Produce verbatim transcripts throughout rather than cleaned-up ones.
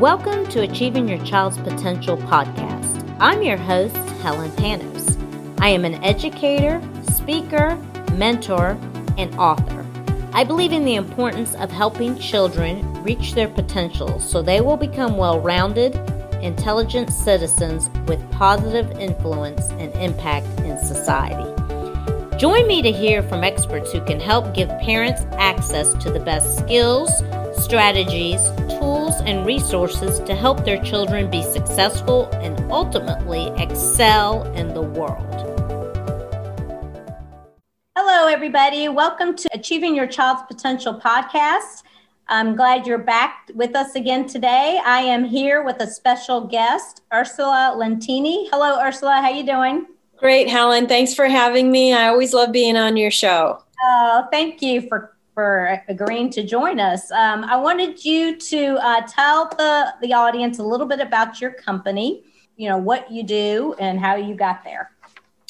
Welcome to Achieving Your Child's Potential podcast. I'm your host, Helen Panos. I am an educator, speaker, mentor, and author. I believe in the importance of helping children reach their potential so they will become well-rounded, intelligent citizens with positive influence and impact in society. Join me to hear from experts who can help give parents access to the best skills, strategies, tools, and resources to help their children be successful and ultimately excel in the world. Hello, everybody. Welcome to Achieving Your Child's Potential podcast. I'm glad you're back with us again today. I am here with a special guest, Ursula Lentini. Hello, Ursula. How are you doing? Great, Helen. Thanks for having me. I always love being on your show. Oh, thank you for for agreeing to join us. Um, I wanted you to uh, tell the, the audience a little bit about your company, you know, what you do and how you got there.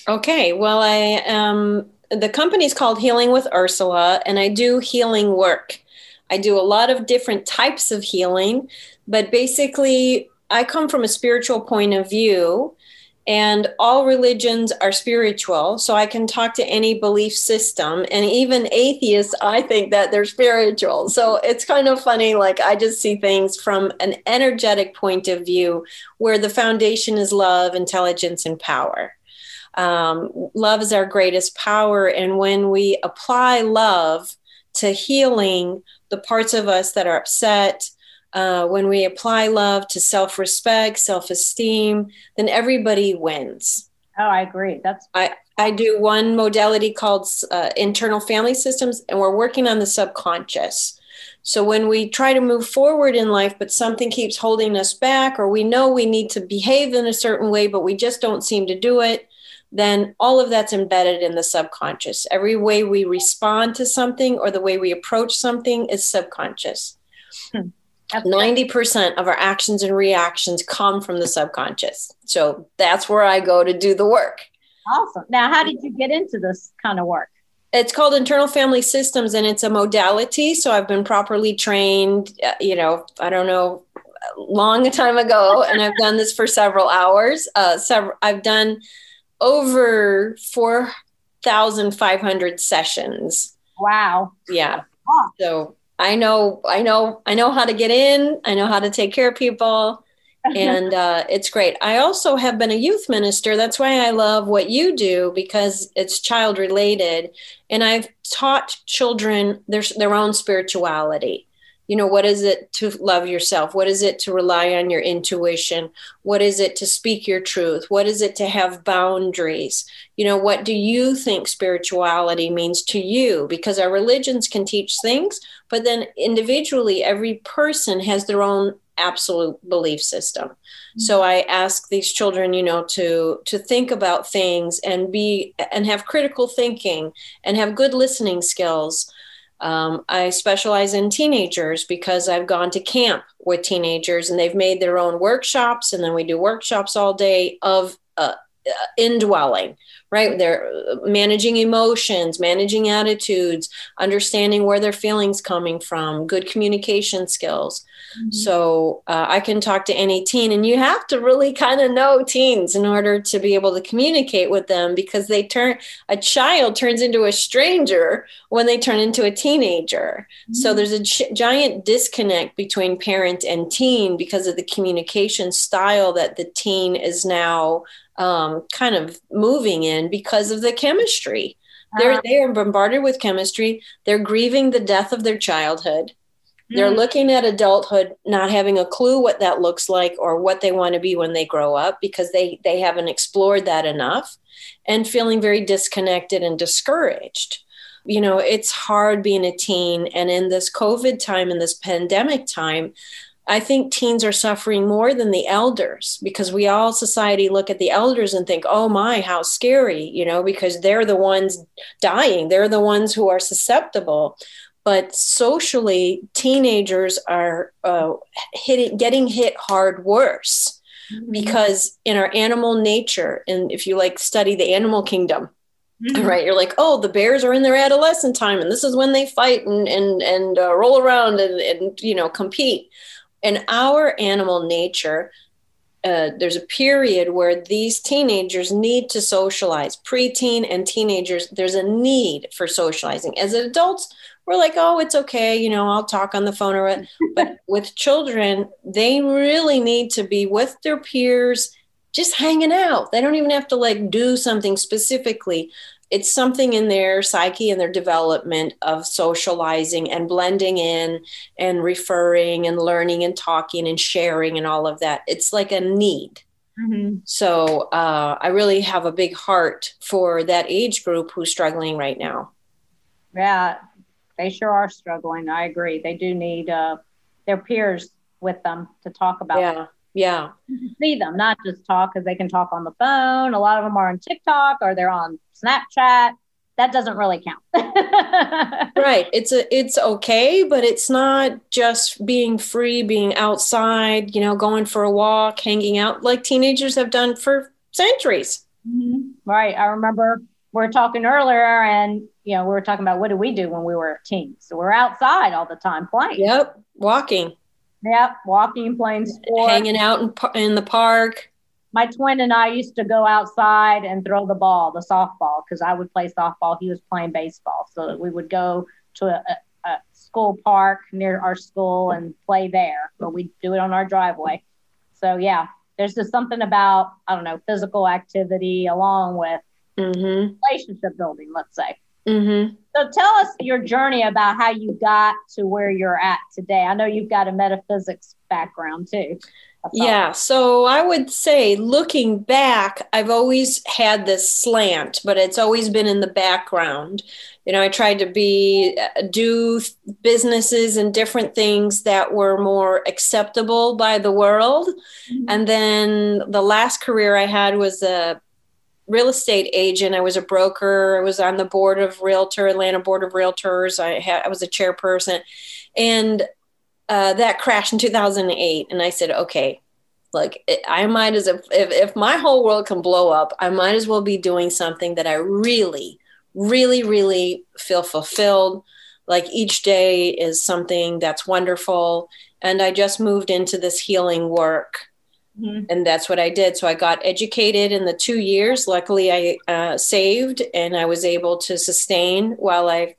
Okay. Well, I um, the company is called Healing with Ursula, and I do healing work. I do a lot of different types of healing, but basically I come from a spiritual point of view, and all religions are spiritual, so I can talk to any belief system. And even atheists, I think that they're spiritual. So it's kind of funny, like I just see things from an energetic point of view where the foundation is love, intelligence, and power. Um, love is our greatest power. And when we apply love to healing the parts of us that are upset, Uh, when we apply love to self-respect, self-esteem, then everybody wins. Oh, I agree. That's I, I do one modality called uh, Internal Family Systems, and we're working on the subconscious. So when we try to move forward in life, but something keeps holding us back, or we know we need to behave in a certain way, but we just don't seem to do it, then all of that's embedded in the subconscious. Every way we respond to something or the way we approach something is subconscious. Hmm. ninety percent of our actions and reactions come from the subconscious. So that's where I go to do the work. Awesome. Now, how did you get into this kind of work? It's called Internal Family Systems, and it's a modality. So I've been properly trained, you know, I don't know, long time ago. And I've done this for several hours. Uh, several, I've done over four thousand five hundred sessions. Wow. Yeah. Wow. So I know, I know, I know how to get in. I know how to take care of people, and uh, it's great. I also have been a youth minister. That's why I love what you do, because it's child related, and I've taught children their their own spirituality. You know, what is it to love yourself? What is it to rely on your intuition? What is it to speak your truth? What is it to have boundaries? You know, what do you think spirituality means to you? Because our religions can teach things, but then individually, every person has their own absolute belief system. Mm-hmm. So I ask these children, you know, to to think about things and be and have critical thinking and have good listening skills. Um, I specialize in teenagers because I've gone to camp with teenagers, and they've made their own workshops. And then we do workshops all day of uh, indwelling, right? They're managing emotions, managing attitudes, understanding where their feelings coming from, good communication skills. Mm-hmm. So uh, I can talk to any teen, and you have to really kind of know teens in order to be able to communicate with them, because they turn a child turns into a stranger when they turn into a teenager. Mm-hmm. So there's a ch- giant disconnect between parent and teen because of the communication style that the teen is now um, kind of moving in because of the chemistry. They're, they are bombarded with chemistry. They're grieving the death of their childhood. They're looking at adulthood, not having a clue what that looks like or what they want to be when they grow up, because they, they haven't explored that enough, and feeling very disconnected and discouraged. You know, it's hard being a teen. And in this COVID time, in this pandemic time, I think teens are suffering more than the elders, because we all society look at the elders and think, oh my, how scary, you know, because they're the ones dying. They're the ones who are susceptible. But socially, teenagers are uh, hitting, getting hit hard worse, mm-hmm. because in our animal nature, and if you like study the animal kingdom, mm-hmm. right, you're like, oh, the bears are in their adolescent time, and this is when they fight and and, and uh, roll around and, and, you know, compete. In our animal nature, uh, there's a period where these teenagers need to socialize. Preteen and teenagers, there's a need for socializing. As adults, we're like, oh, it's okay, you know, I'll talk on the phone or what. But with children, they really need to be with their peers, just hanging out. They don't even have to like do something specifically. It's something in their psyche and their development of socializing and blending in and referring and learning and talking and sharing and all of that. It's like a need. Mm-hmm. So uh, I really have a big heart for that age group who's struggling right now. Yeah, they sure are struggling. I agree. They do need uh, their peers with them to talk about yeah. it. Yeah. See them, not just talk, because they can talk on the phone. A lot of them are on TikTok or they're on Snapchat. That doesn't really count. Right. It's a, it's okay, but it's not just being free, being outside, you know, going for a walk, hanging out like teenagers have done for centuries. Mm-hmm. Right. I remember we were talking earlier and, you know, we were talking about what do we do when we were teens? So we're outside all the time playing. Yep. Walking. Yep, walking, playing sports. Hanging out in, in the park. My twin and I used to go outside and throw the ball, the softball, because I would play softball. He was playing baseball. So we would go to a, a school park near our school and play there, but we'd do it on our driveway. So, yeah, there's just something about, I don't know, physical activity along with mm-hmm. relationship building, let's say. Mm-hmm. So tell us your journey about how you got to where you're at today. I know you've got a metaphysics background too. Yeah. So I would say looking back, I've always had this slant, but it's always been in the background. You know, I tried to be, do businesses and different things that were more acceptable by the world. Mm-hmm. And then the last career I had was a real estate agent. I was a broker. I was on the board of Realtor, Atlanta Board of Realtors. I had, I was a chairperson, and uh, that crashed in two thousand eight. And I said, okay, like I might as if, if, if my whole world can blow up, I might as well be doing something that I really, really, really feel fulfilled. Like each day is something that's wonderful. And I just moved into this healing work. Mm-hmm. And that's what I did. So I got educated in the two years. Luckily, I uh, saved and I was able to sustain while I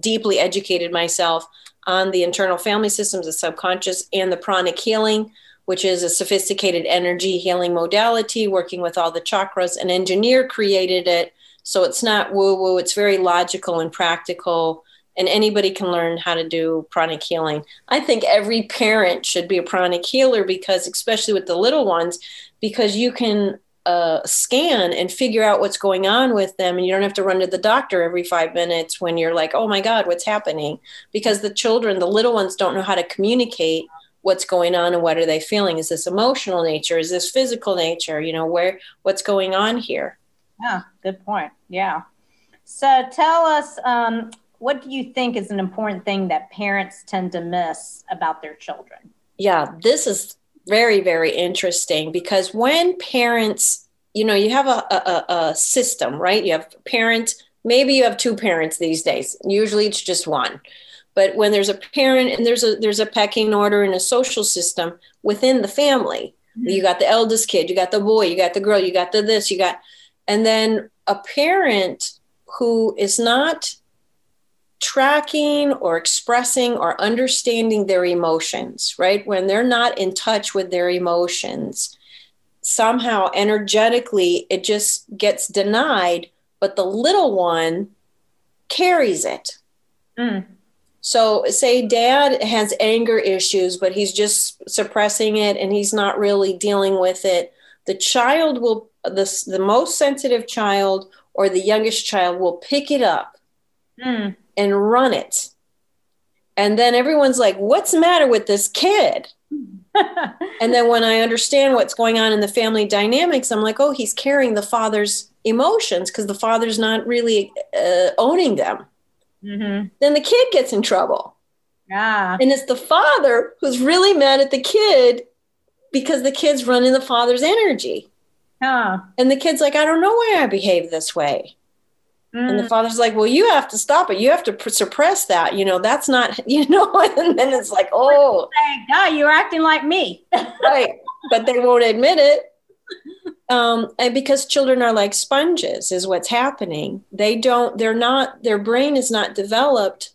deeply educated myself on the internal family systems, the subconscious, and the pranic healing, which is a sophisticated energy healing modality, working with all the chakras. An engineer created it. So it's not woo-woo. It's very logical and practical. And anybody can learn how to do pranic healing. I think every parent should be a pranic healer because, especially with the little ones, because you can uh, scan and figure out what's going on with them. And you don't have to run to the doctor every five minutes when you're like, oh my God, what's happening? Because the children, the little ones don't know how to communicate what's going on and what are they feeling? Is this emotional nature? Is this physical nature? You know, where, what's going on here? Yeah, good point. Yeah. So tell us, um, what do you think is an important thing that parents tend to miss about their children? Yeah, this is very, very interesting because when parents, you know, you have a, a, a system, right? You have parents, maybe you have two parents these days. Usually it's just one. But when there's a parent and there's a there's a pecking order and a social system within the family, mm-hmm. you got the eldest kid, you got the boy, you got the girl, you got the this, you got, and then a parent who is not tracking or expressing or understanding their emotions, right? When they're not in touch with their emotions, somehow energetically, it just gets denied, but the little one carries it. Mm. So say dad has anger issues, but he's just suppressing it and he's not really dealing with it. The child will, the, the most sensitive child or the youngest child will pick it up. Mm. And run it. And then everyone's like, what's the matter with this kid? And then when I understand what's going on in the family dynamics, I'm like, oh, he's carrying the father's emotions because the father's not really uh, owning them. Mm-hmm. Then the kid gets in trouble. Yeah. And it's the father who's really mad at the kid because the kid's running the father's energy. Yeah. And the kid's like, I don't know why I behave this way. Mm. And the father's like, well, you have to stop it. You have to pr- suppress that. You know, that's not, you know, and then it's like, oh, God, you're acting like me. Right. But they won't admit it. Um, and because children are like sponges is what's happening. They don't, they're not, their brain is not developed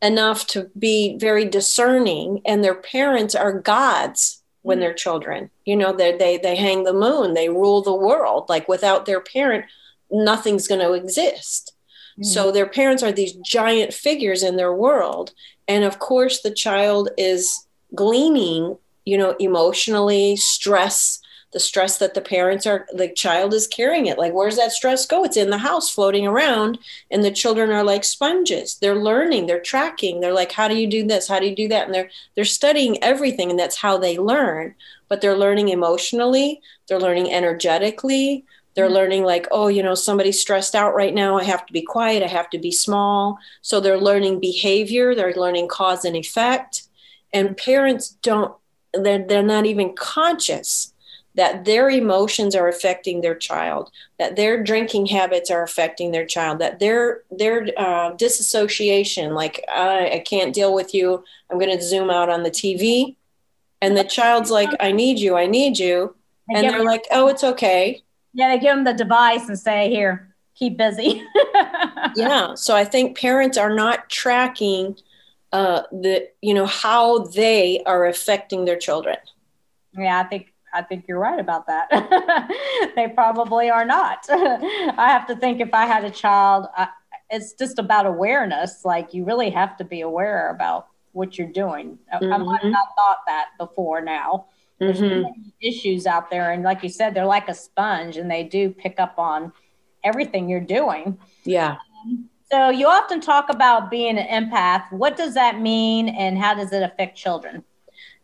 enough to be very discerning. And their parents are gods when mm. they're children. You know, they, they, they hang the moon, they rule the world. Like without their parent, nothing's going to exist. Mm. So their parents are these giant figures in their world. And of course the child is gleaning, you know, emotionally, stress, the stress that the parents are, the child is carrying it. Like, where's that stress go? It's in the house floating around. And the children are like sponges. They're learning, they're tracking. They're like, how do you do this? How do you do that? And they're, they're studying everything. And that's how they learn, but they're learning emotionally. They're learning energetically. They're learning like, oh, you know, somebody's stressed out right now. I have to be quiet. I have to be small. So they're learning behavior. They're learning cause and effect. And parents don't, they're, they're not even conscious that their emotions are affecting their child, that their drinking habits are affecting their child, that their their uh, disassociation, like, I, I can't deal with you. I'm going to zoom out on the T V. And the child's like, I need you. I need you. And they're like, oh, it's okay. Yeah, they give them the device and say, here, keep busy. Yeah. So I think parents are not tracking uh, the, you know, how they are affecting their children. Yeah, I think I think you're right about that. They probably are not. I have to think if I had a child, I, it's just about awareness. Like you really have to be aware about what you're doing. Mm-hmm. I might not thought that before now. There's mm-hmm. many issues out there. And like you said, they're like a sponge and they do pick up on everything you're doing. Yeah. Um, so you often talk about being an empath. What does that mean and how does it affect children?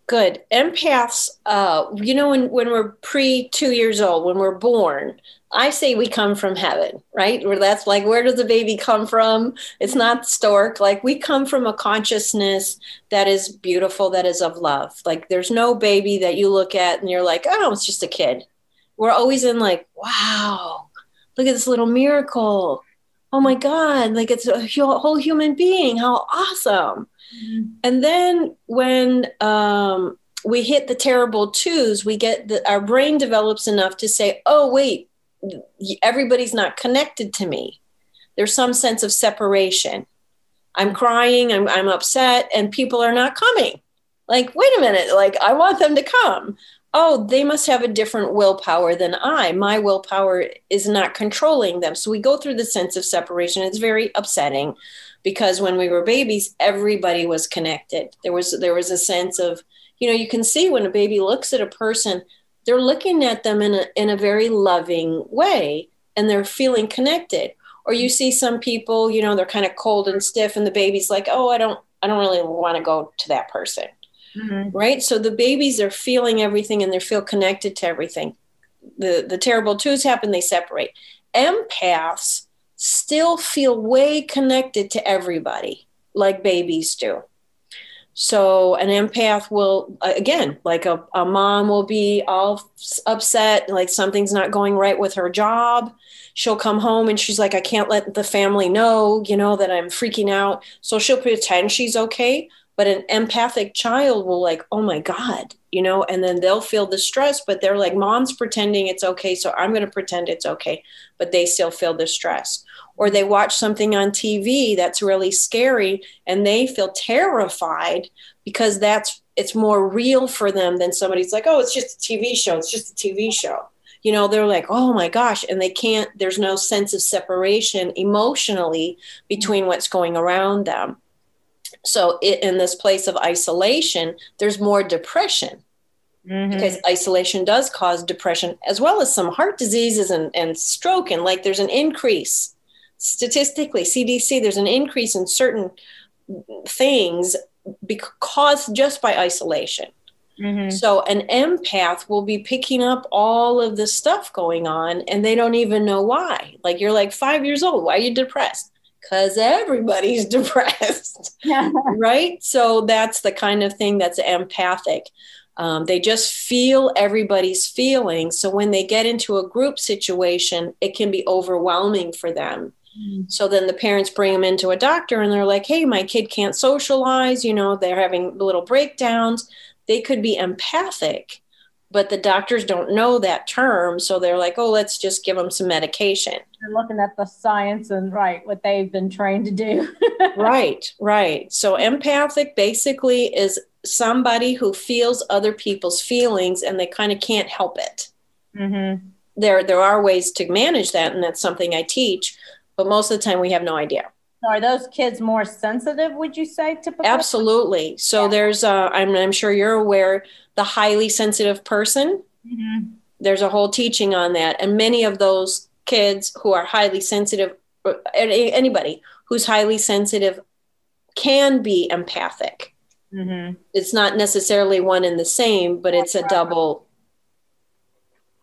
Good. Empaths, uh, you know, when, when we're pre two years old, when we're born, I say we come from heaven, right? Where that's like, where does the baby come from? It's not stork. Like we come from a consciousness that is beautiful, that is of love. Like there's no baby that you look at and you're like, oh, it's just a kid. We're always in like, wow, look at this little miracle. Oh my God. Like it's a whole human being. How awesome. Mm-hmm. And then when, um, we hit the terrible twos, we get the, our brain develops enough to say, oh, wait, everybody's not connected to me. There's some sense of separation. I'm crying. I'm, I'm upset. And people are not coming. Like, wait a minute. Like, I want them to come. Oh, they must have a different willpower than I. My willpower is not controlling them. So we go through the sense of separation. It's very upsetting because when we were babies, everybody was connected. There was, there was a sense of, you know, you can see when a baby looks at a person, they're looking at them in a, in a very loving way and they're feeling connected. Or you see some people, you know, they're kind of cold and stiff and the baby's like, oh, I don't, I don't really want to go to that person. Mm-hmm. Right. So the babies are feeling everything and they feel connected to everything. The, the terrible twos happen. They separate. Empaths still feel way connected to everybody like babies do. So an empath will, again, like a, a mom will be all upset, like something's not going right with her job. She'll come home and she's like, I can't let the family know, you know, that I'm freaking out. So she'll pretend she's okay. But an empathic child will like, oh my God, you know, and then they'll feel the stress, but they're like, mom's pretending it's okay. So I'm going to pretend it's okay, but they still feel the stress. Or they watch something on T V that's really scary and they feel terrified because that's, it's more real for them than somebody's like, oh, it's just a T V show. It's just a T V show. You know, they're like, oh my gosh. And they can't, there's no sense of separation emotionally between what's going around them. So it, in this place of isolation, there's more depression mm-hmm. because isolation does cause depression as well as some heart diseases and, and stroke. And like there's an increase statistically, C D C, there's an increase in certain things because just by isolation. Mm-hmm. So an empath will be picking up all of the stuff going on and they don't even know why. Like you're like five years old. Why are you depressed? Because everybody's depressed, right? So that's the kind of thing that's empathic. Um, they just feel everybody's feelings. So when they get into a group situation, it can be overwhelming for them. So then the parents bring them into a doctor and they're like, hey, my kid can't socialize. You know, they're having little breakdowns. They could be empathic, but the doctors don't know that term. So they're like, oh, let's just give them some medication. They're looking at the science and right, what they've been trained to do. Right, right. So empathic basically is somebody who feels other people's feelings and they kind of can't help it. Mm-hmm. There, there are ways to manage that. And that's something I teach, but most of the time we have no idea. Are those kids more sensitive, would you say? Typically? Absolutely. So yeah. there's, uh, I'm, I'm sure you're aware, the highly sensitive person. Mm-hmm. There's a whole teaching on that. And many of those kids who are highly sensitive, anybody who's highly sensitive can be empathic. Mm-hmm. It's not necessarily one and the same, but it's a double.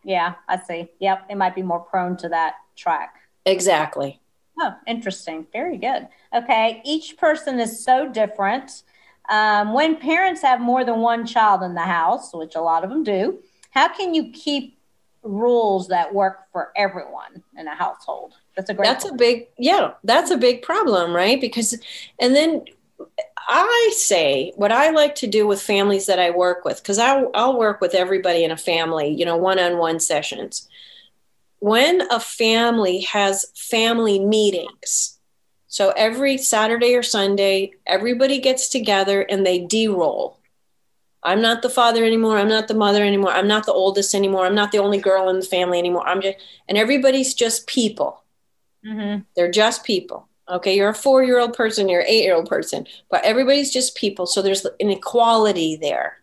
Yeah, I see. Yep. It might be more prone to that track. Exactly. Oh, interesting. Very good. Okay. Each person is so different. Um, when parents have more than one child in the house, which a lot of them do, how can you keep rules that work for everyone in a household? That's a great That's point. a big, yeah, that's a big problem, right? Because, and then I say what I like to do with families that I work with, because I'll, I'll work with everybody in a family, you know, one-on-one sessions. When a family has family meetings, so every Saturday or Sunday, everybody gets together and they de-roll. I'm not the father anymore. I'm not the mother anymore. I'm not the oldest anymore. I'm not the only girl in the family anymore. I'm just, and everybody's just people. Mm-hmm. They're just people. Okay. You're a four-year-old person. You're an eight-year-old person, but everybody's just people. So there's an equality there.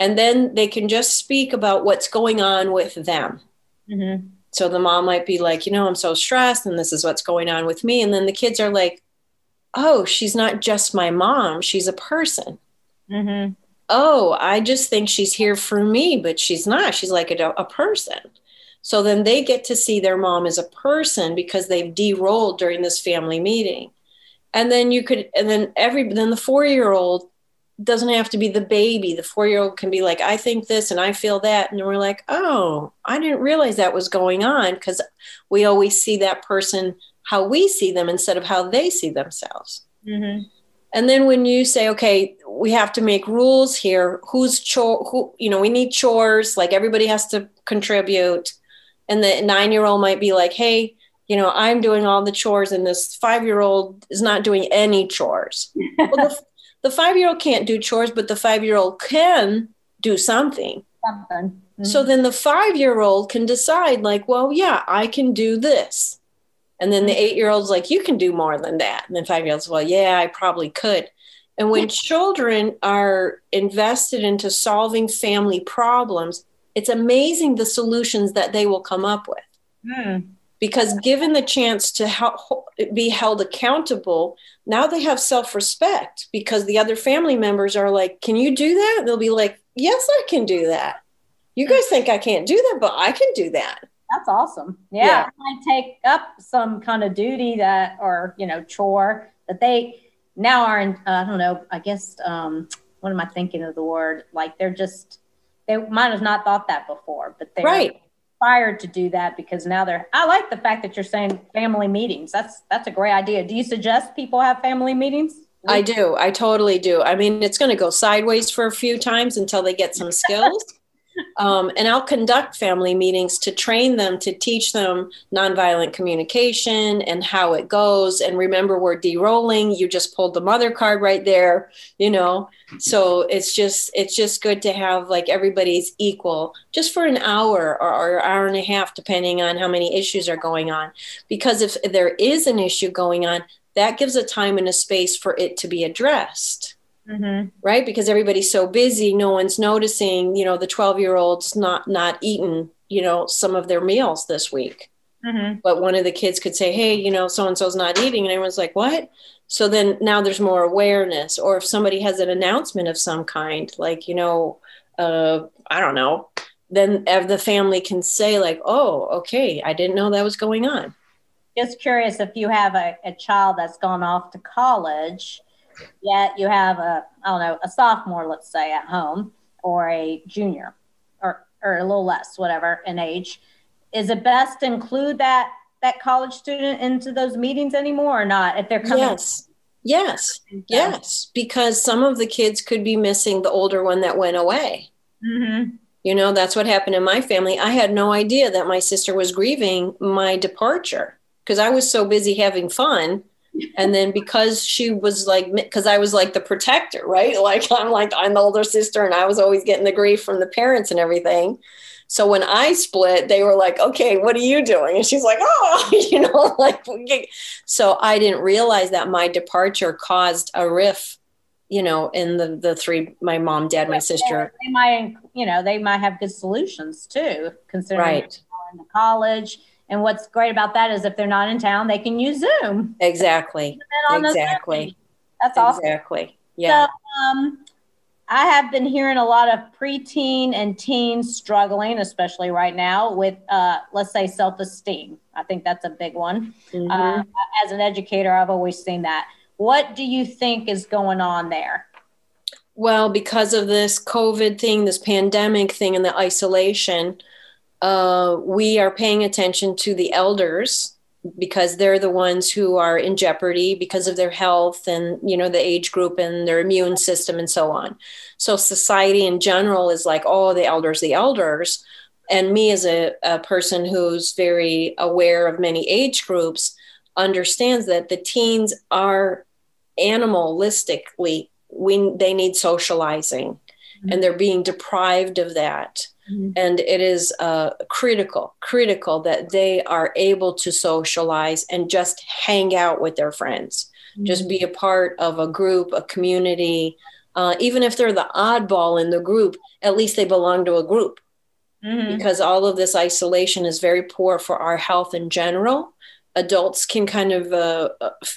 And then they can just speak about what's going on with them. Mm-hmm. So the mom might be like, you know, I'm so stressed and this is what's going on with me. And then the kids are like, oh, she's not just my mom. She's a person. Mm-hmm. Oh, I just think she's here for me, but she's not. She's like a, a person. So then they get to see their mom as a person because they've de-rolled during this family meeting. And then you could, and then every, then the four-year-old doesn't have to be the baby. The four-year-old can be like, I think this and I feel that. And we're like, oh, I didn't realize that was going on, because we always see that person how we see them instead of how they see themselves. Mm-hmm. And then when you say, okay, we have to make rules here, who's chore, who, you know, we need chores, like everybody has to contribute. And the nine-year-old might be like, hey, you know, I'm doing all the chores and this five-year-old is not doing any chores. Well, the The five-year-old can't do chores, but the five-year-old can do something. Something. Mm-hmm. So then the five-year-old can decide like, well, yeah, I can do this. And then the eight-year-old's like, you can do more than that. And then five-year-old's, well, yeah, I probably could. And when children are invested into solving family problems, it's amazing the solutions that they will come up with. Mm. Because given the chance to help, be held accountable, now they have self-respect because the other family members are like, can you do that? And they'll be like, yes, I can do that. You guys think I can't do that, but I can do that. That's awesome. Yeah. yeah. I take up some kind of duty that, or, you know, chore that they now are in, uh, I don't know, I guess, um, what am I thinking of the word? Like they're just, they might have not thought that before, but they're right. Inspired to do that because now they're, I like the fact that you're saying family meetings. That's, that's a great idea. Do you suggest people have family meetings? I do. I totally do. I mean, it's going to go sideways for a few times until they get some skills. um, and I'll conduct family meetings to train them, to teach them nonviolent communication and how it goes. And remember, we're de-rolling. You just pulled the mother card right there, you know? So it's just, it's just good to have like everybody's equal just for an hour or, or hour and a half, depending on how many issues are going on. Because if there is an issue going on, that gives a time and a space for it to be addressed. Mm-hmm. Right. Because everybody's so busy. No one's noticing, you know, the twelve year old's not, not eaten, you know, some of their meals this week. Mm-hmm. But one of the kids could say, hey, you know, so-and-so's not eating. And everyone's like, what? So then now there's more awareness. Or if somebody has an announcement of some kind, like, you know, uh, I don't know, then the family can say like, oh, okay, I didn't know that was going on. Just curious if you have a, a child that's gone off to college, yet you have a, I don't know, a sophomore, let's say at home, or a junior or, or a little less, whatever in age. Is it best to include that that college student into those meetings anymore or not? If they're coming. Yes. Yes. Okay. Yes. Because some of the kids could be missing the older one that went away. Mm-hmm. You know, that's what happened in my family. I had no idea that my sister was grieving my departure because I was so busy having fun. And then because she was like, because I was like the protector, right? Like I'm like, I'm the older sister and I was always getting the grief from the parents and everything. So when I split, they were like, okay, what are you doing? And she's like, oh, you know, like, so I didn't realize that my departure caused a rift, you know, in the, the three, my mom, dad, my sister. They might, you know, they might have good solutions too, considering right. in the college. And what's great about that is if they're not in town, they can use Zoom. Exactly. Exactly. That's awesome. Exactly. Yeah. So, um, I have been hearing a lot of preteen and teens struggling, especially right now, with, uh, let's say, self-esteem. I think that's a big one. Mm-hmm. Uh, as an educator, I've always seen that. What do you think is going on there? Well, because of this COVID thing, this pandemic thing, and the isolation, Uh, we are paying attention to the elders because they're the ones who are in jeopardy because of their health and, you know, the age group and their immune system and so on. So society in general is like, oh, the elders, the elders. And me as a, a person who's very aware of many age groups understands that the teens are animalistically, we, they need socializing mm-hmm. and they're being deprived of that. Mm-hmm. And it is uh, critical, critical that they are able to socialize and just hang out with their friends, mm-hmm. just be a part of a group, a community. Uh, even if they're the oddball in the group, at least they belong to a group mm-hmm. because all of this isolation is very poor for our health in general. Adults can kind of, uh,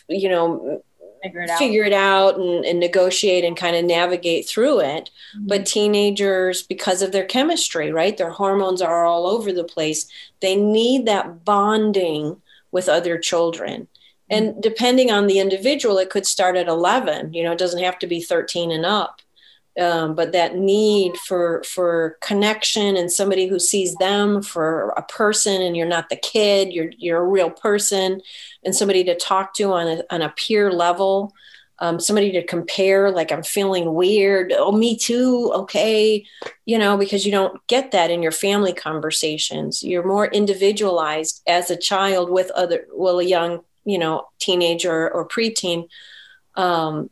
you know, figure it out, figure it out and, and negotiate and kind of navigate through it. Mm-hmm. But teenagers, because of their chemistry, right, their hormones are all over the place. They need that bonding with other children. Mm-hmm. And depending on the individual, it could start at eleven. You know, it doesn't have to be thirteen and up. Um, but that need for for connection and somebody who sees them for a person, and you're not the kid, you're you're a real person, and somebody to talk to on a, on a peer level, um, somebody to compare, like I'm feeling weird, oh, me too, okay, you know, because you don't get that in your family conversations. You're more individualized as a child with other, well, a young, you know, teenager or preteen, um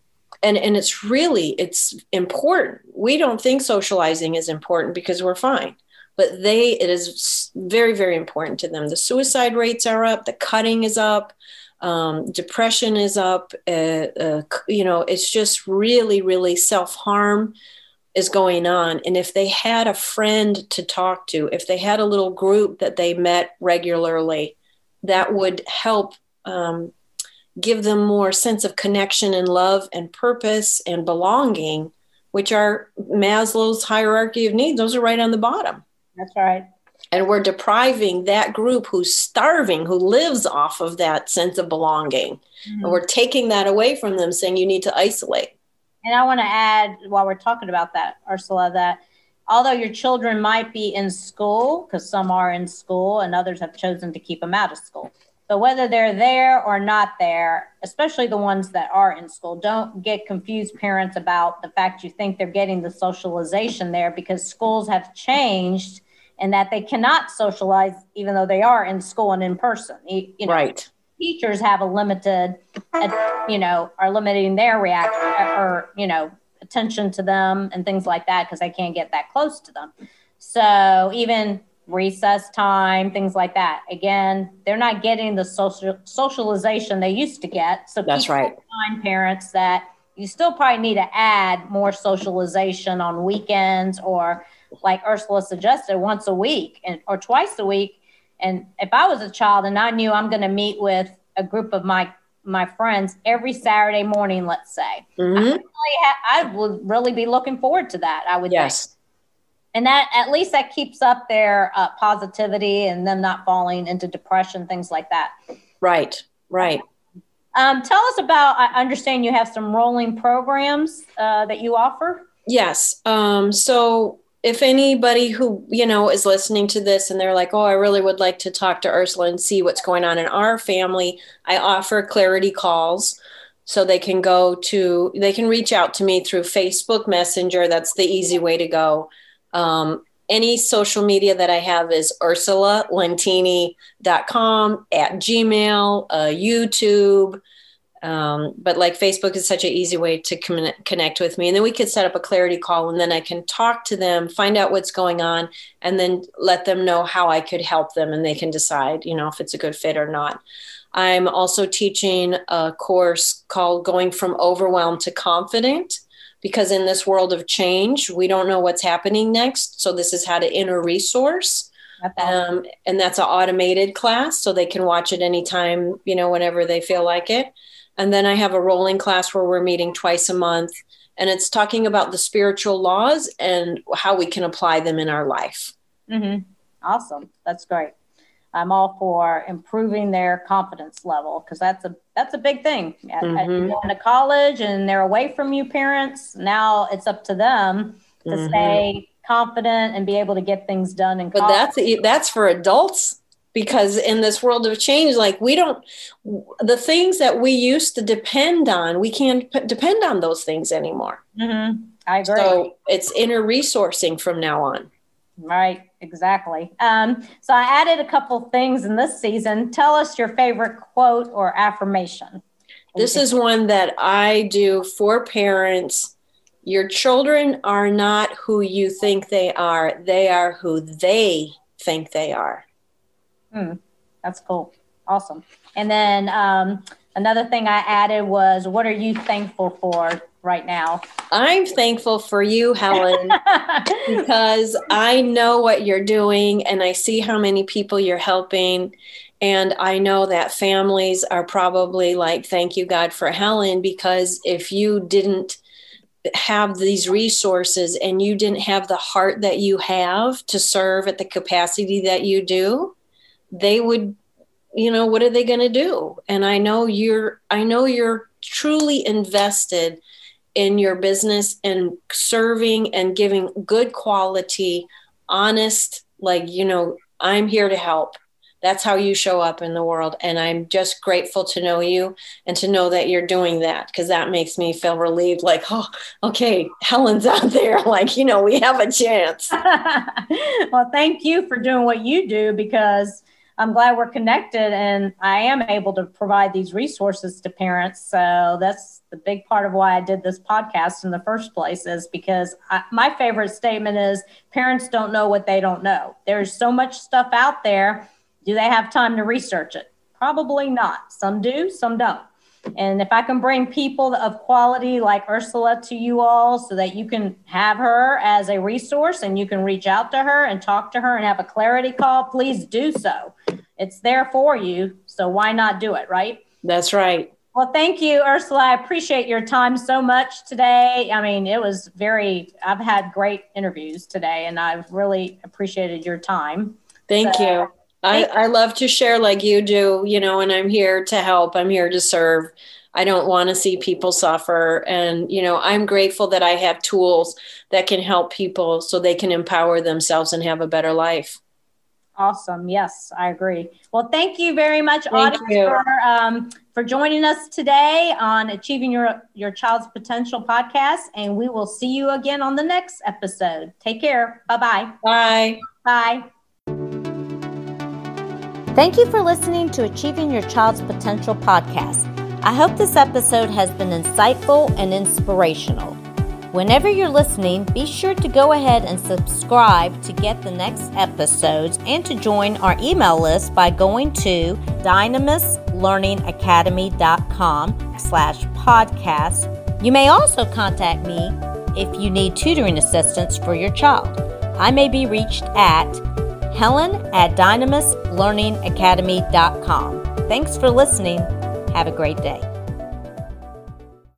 And and it's really, it's important. We don't think socializing is important because we're fine, but they, it is very, very important to them. The suicide rates are up, the cutting is up, um, depression is up. Uh, uh, you know, it's just really, really self-harm is going on. And if they had a friend to talk to, if they had a little group that they met regularly, that would help um give them more sense of connection and love and purpose and belonging, which are Maslow's hierarchy of needs. Those are right on the bottom. That's right. And we're depriving that group who's starving, who lives off of that sense of belonging. Mm-hmm. And we're taking that away from them, saying you need to isolate. And I want to add, while we're talking about that, Ursula, that although your children might be in school, because some are in school and others have chosen to keep them out of school, but whether they're there or not there, especially the ones that are in school, don't get confused, parents, about the fact you think they're getting the socialization there, because schools have changed and that they cannot socialize even though they are in school and in person. You, you know, right. Teachers have a limited, you know, are limiting their reaction or, you know, attention to them and things like that because they can't get that close to them. So even recess time, things like that. Again, they're not getting the social socialization they used to get. So that's right. Remind parents that you still probably need to add more socialization on weekends, or like Ursula suggested, once a week and or twice a week. And if I was a child and I knew I'm going to meet with a group of my my friends every Saturday morning, let's say, mm-hmm. I, really ha- I would really be looking forward to that. I would. Yes. Think. And that at least that keeps up their uh, positivity and them not falling into depression, things like that. Right, right. Um, tell us about, I understand you have some rolling programs uh, that you offer. Yes. Um, so if anybody who, you know, is listening to this and they're like, oh, I really would like to talk to Ursula and see what's going on in our family, I offer clarity calls. So they can go to, they can reach out to me through Facebook Messenger. That's the easy way to go. Um, any social media that I have is Ursula Lentini dot com, at Gmail, uh, YouTube. Um, but like Facebook is such an easy way to con- connect with me. And then we could set up a clarity call, and then I can talk to them, find out what's going on, and then let them know how I could help them, and they can decide, you know, if it's a good fit or not. I'm also teaching a course called Going from Overwhelmed to Confident, because in this world of change, we don't know what's happening next. So this is how to inner resource. Um, and that's an automated class, so they can watch it anytime, you know, whenever they feel like it. And then I have a rolling class where we're meeting twice a month, and it's talking about the spiritual laws and how we can apply them in our life. Mm-hmm. Awesome. That's great. I'm all for improving their confidence level, because that's a that's a big thing. Mm-hmm. At, at going to college and they're away from you, parents. Now it's up to them to mm-hmm. stay confident and be able to get things done in college. But that's that's for adults. Because in this world of change, like we don't, the things that we used to depend on, we can't p- depend on those things anymore. Mm-hmm. I agree. So it's inner resourcing from now on. Right, exactly. Um, so I added a couple things in this season. Tell us your favorite quote or affirmation. This is one that I do for parents. Your children are not who you think they are. They are who they think they are. Hmm. That's cool. Awesome. And then um, another thing I added was, what are you thankful for right now? I'm thankful for you, Helen, because I know what you're doing, and I see how many people you're helping. And I know that families are probably like, thank you, God, for Helen, because if you didn't have these resources and you didn't have the heart that you have to serve at the capacity that you do, they would, you know, what are they going to do? And I know you're, I know you're truly invested in your business and serving and giving good quality, honest, like, you know, I'm here to help. That's how you show up in the world. And I'm just grateful to know you and to know that you're doing that, because that makes me feel relieved. Like, oh, okay, Helen's out there. Like, you know, we have a chance. Well, thank you for doing what you do, because I'm glad we're connected, and I am able to provide these resources to parents. So that's the big part of why I did this podcast in the first place, is because I, my favorite statement is, parents don't know what they don't know. There's so much stuff out there. Do they have time to research it? Probably not. Some do, some don't. And if I can bring people of quality like Ursula to you all, so that you can have her as a resource and you can reach out to her and talk to her and have a clarity call, please do so. It's there for you. So why not do it, right? That's right. Well, thank you, Ursula. I appreciate your time so much today. I mean, it was very, I've had great interviews today, and I've really appreciated your time. Thank so, you. I, I love to share like you do, you know, and I'm here to help. I'm here to serve. I don't want to see people suffer. And, you know, I'm grateful that I have tools that can help people so they can empower themselves and have a better life. Awesome. Yes, I agree. Well, thank you very much, audience, for, um, for joining us today on Achieving Your, Your Child's Potential podcast. And we will see you again on the next episode. Take care. Bye-bye. Bye. Bye. Thank you for listening to Achieving Your Child's Potential podcast. I hope this episode has been insightful and inspirational. Whenever you're listening, be sure to go ahead and subscribe to get the next episodes and to join our email list by going to Dynamis Learning Academy dot com slash podcast. You may also contact me if you need tutoring assistance for your child. I may be reached at Helen at Dynamis Learning Academy dot com. Thanks for listening. Have a great day.